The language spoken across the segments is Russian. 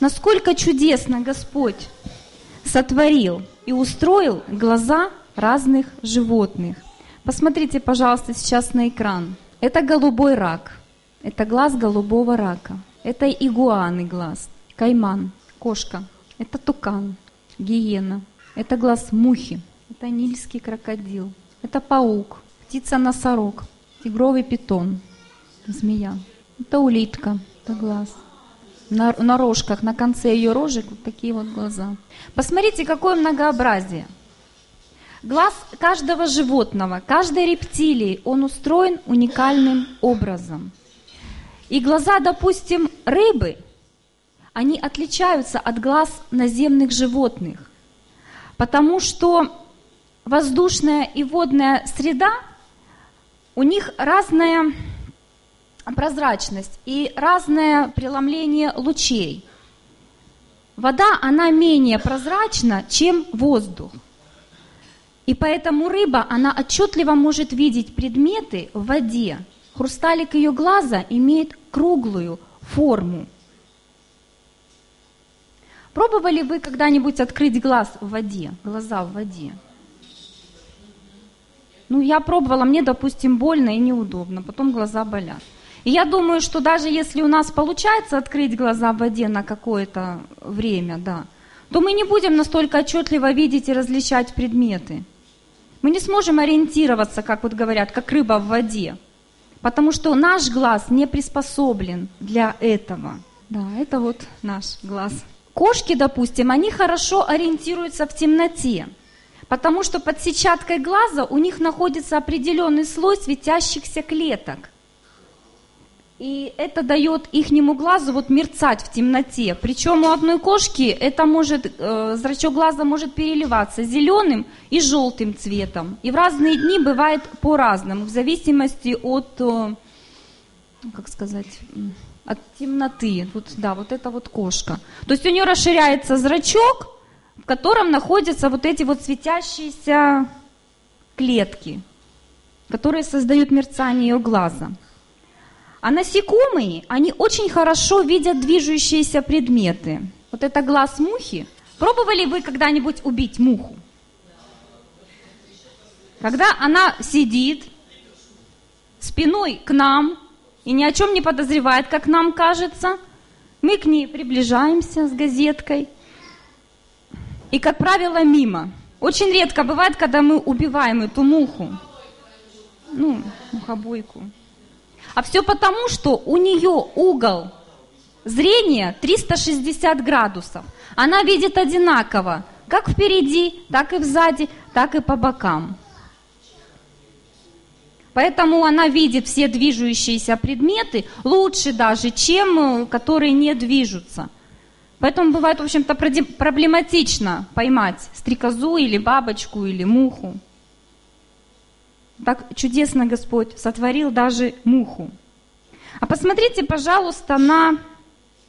насколько чудесно Господь сотворил и устроил глаза разных животных. Посмотрите, пожалуйста, сейчас на экран. Это голубой рак, это глаз голубого рака, это игуаны глаз, кайман, кошка, это тукан, гиена, это глаз мухи, это нильский крокодил, это паук, птица-носорог, тигровый питон, змея, это улитка, это глаз. На рожках, на конце ее рожек вот такие вот глаза. Посмотрите, какое многообразие. Глаз каждого животного, каждой рептилии, он устроен уникальным образом. И глаза, допустим, рыбы, они отличаются от глаз наземных животных, потому что воздушная и водная среда, у них разная прозрачность и разное преломление лучей. Вода, она менее прозрачна, чем воздух. И поэтому рыба, она отчетливо может видеть предметы в воде. Хрусталик ее глаза имеет круглую форму. Пробовали вы когда-нибудь открыть глаз в воде, глаза в воде? Ну, я пробовала, мне, допустим, больно и неудобно, потом глаза болят. И я думаю, что даже если у нас получается открыть глаза в воде на какое-то время, да, то мы не будем настолько отчетливо видеть и различать предметы. Мы не сможем ориентироваться, как вот говорят, как рыба в воде, потому что наш глаз не приспособлен для этого. Да, это вот наш глаз. Кошки, допустим, они хорошо ориентируются в темноте, потому что под сетчаткой глаза у них находится определенный слой светящихся клеток. И это дает ихнему глазу вот мерцать в темноте. Причем у одной кошки это может, зрачок глаза может переливаться зеленым и желтым цветом. И в разные дни бывает по-разному, в зависимости от, как сказать, от темноты. Вот, да, вот это вот кошка. То есть у нее расширяется зрачок, в котором находятся вот эти вот светящиеся клетки, которые создают мерцание ее глаза. А насекомые, они очень хорошо видят движущиеся предметы. Вот это глаз мухи. Пробовали вы когда-нибудь убить муху? Когда она сидит спиной к нам и ни о чем не подозревает, как нам кажется, мы к ней приближаемся с газеткой и, как правило, мимо. Очень редко бывает, когда мы убиваем эту муху, ну, мухобойку. А все потому, что у нее угол зрения 360 градусов. Она видит одинаково, как впереди, так и сзади, так и по бокам. Поэтому она видит все движущиеся предметы лучше даже, чем которые не движутся. Поэтому бывает, в общем-то, проблематично поймать стрекозу или бабочку или муху. Так чудесно Господь сотворил даже муху. А посмотрите, пожалуйста, на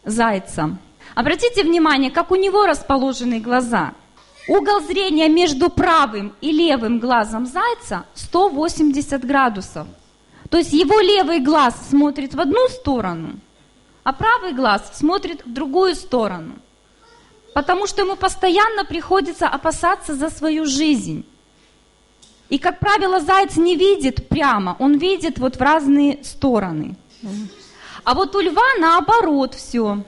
зайца. Обратите внимание, как у него расположены глаза. Угол зрения между правым и левым глазом зайца 180 градусов. То есть его левый глаз смотрит в одну сторону, а правый глаз смотрит в другую сторону. Потому что ему постоянно приходится опасаться за свою жизнь. И, как правило, заяц не видит прямо, он видит вот в разные стороны. А вот у льва наоборот все.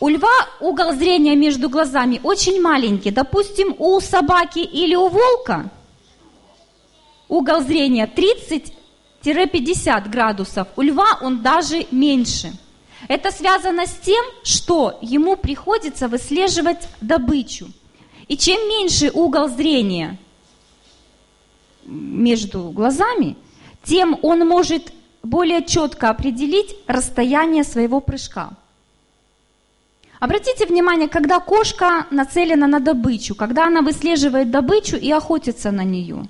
У льва угол зрения между глазами очень маленький. Допустим, у собаки или у волка угол зрения 30-50 градусов. У льва он даже меньше. Это связано с тем, что ему приходится выслеживать добычу. И чем меньше угол зрения между глазами, тем он может более четко определить расстояние своего прыжка. Обратите внимание, когда кошка нацелена на добычу, когда она выслеживает добычу и охотится на нее.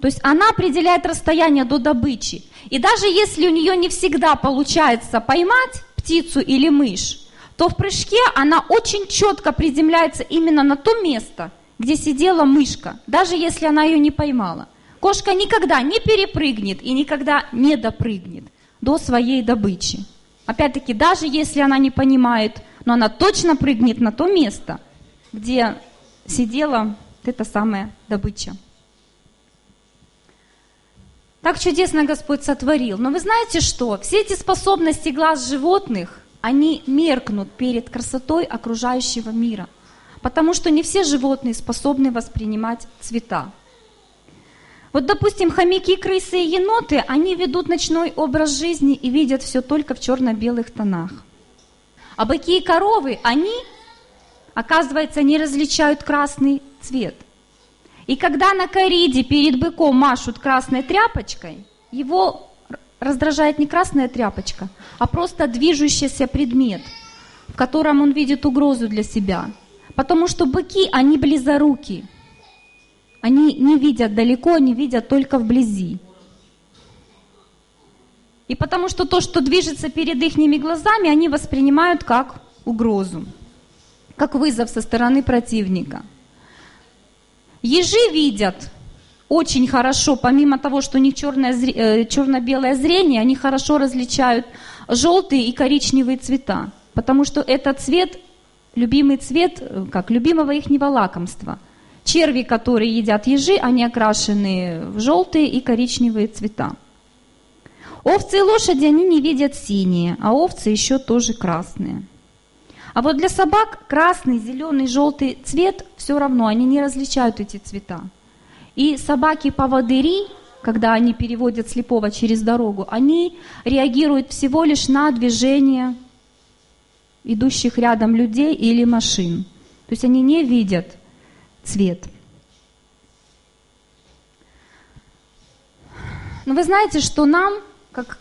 То есть она определяет расстояние до добычи. И даже если у нее не всегда получается поймать птицу или мышь, то в прыжке она очень четко приземляется именно на то место, где сидела мышка, даже если она ее не поймала. Кошка никогда не перепрыгнет и никогда не допрыгнет до своей добычи. Опять-таки, даже если она не понимает но она точно прыгнет на то место, где сидела эта самая добыча. Так чудесно Господь сотворил. Но вы знаете что? Все эти способности глаз животных, они меркнут перед красотой окружающего мира, потому что не все животные способны воспринимать цвета. Вот, допустим, хомяки, крысы и еноты, они ведут ночной образ жизни и видят все только в черно-белых тонах. А быки и коровы, они, оказывается, не различают красный цвет. И когда на кориде перед быком машут красной тряпочкой, его раздражает не красная тряпочка, а просто движущийся предмет, в котором он видит угрозу для себя. Потому что быки, они близоруки. Они не видят далеко, они видят только вблизи. И потому что то, что движется перед ихними глазами, они воспринимают как угрозу, как вызов со стороны противника. Ежи видят очень хорошо, помимо того, что у них черно-белое зрение, они хорошо различают желтые и коричневые цвета, потому что это цвет, любимый цвет, как любимого ихнего лакомства. Черви, которые едят ежи, они окрашены в желтые и коричневые цвета. Овцы и лошади, они не видят синие, а овцы еще тоже красные. А вот для собак красный, зеленый, желтый цвет все равно, они не различают эти цвета. И собаки-поводыри, когда они переводят слепого через дорогу, они реагируют всего лишь на движение идущих рядом людей или машин. То есть они не видят цвет. Но вы знаете, что нам, как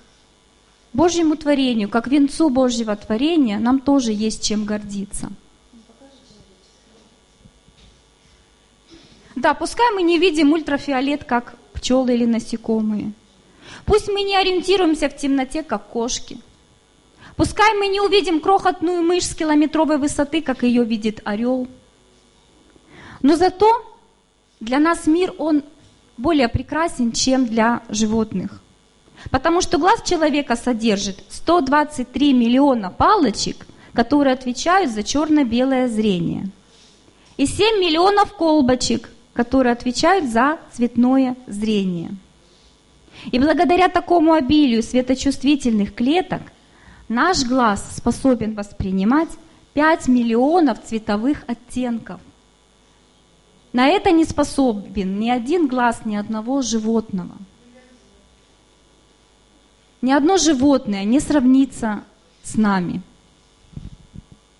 Божьему творению, как венцу Божьего творения, нам тоже есть чем гордиться. Да, пускай мы не видим ультрафиолет, как пчелы или насекомые. Пусть мы не ориентируемся в темноте, как кошки. Пускай мы не увидим крохотную мышь с километровой высоты, как ее видит орел. Но зато для нас мир, он более прекрасен, чем для животных. Потому что глаз человека содержит 123 миллиона палочек, которые отвечают за черно-белое зрение. И 7 миллионов колбочек, которые отвечают за цветное зрение. И благодаря такому обилию светочувствительных клеток наш глаз способен воспринимать 5 миллионов цветовых оттенков. На это не способен ни один глаз ни одного животного. Ни одно животное не сравнится с нами.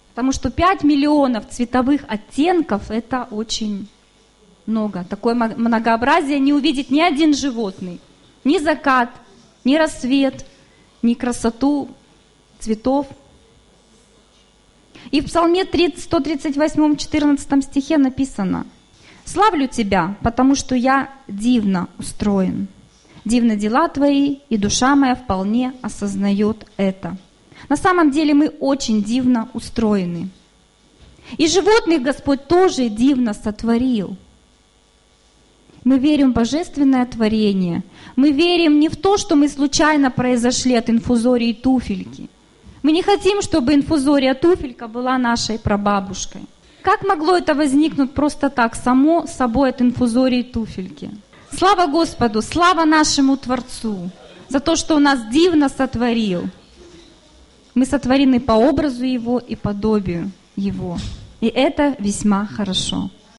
Потому что 5 миллионов цветовых оттенков — это очень много. Такое многообразие не увидит ни один животный. Ни закат, ни рассвет, ни красоту цветов. И в Псалме 138, 14 стихе написано: «Славлю Тебя, потому что я дивно устроен. Дивны дела Твои, и душа моя вполне осознает это». На самом деле мы очень дивно устроены. И животных Господь тоже дивно сотворил. Мы верим в божественное творение. Мы верим не в то, что мы случайно произошли от инфузории туфельки. Мы не хотим, чтобы инфузория туфелька была нашей прабабушкой. Как могло это возникнуть просто так, само собой, от инфузории туфельки? Слава Господу, слава нашему Творцу за то, что Он нас дивно сотворил. Мы сотворены по образу Его и подобию Его. И это весьма хорошо.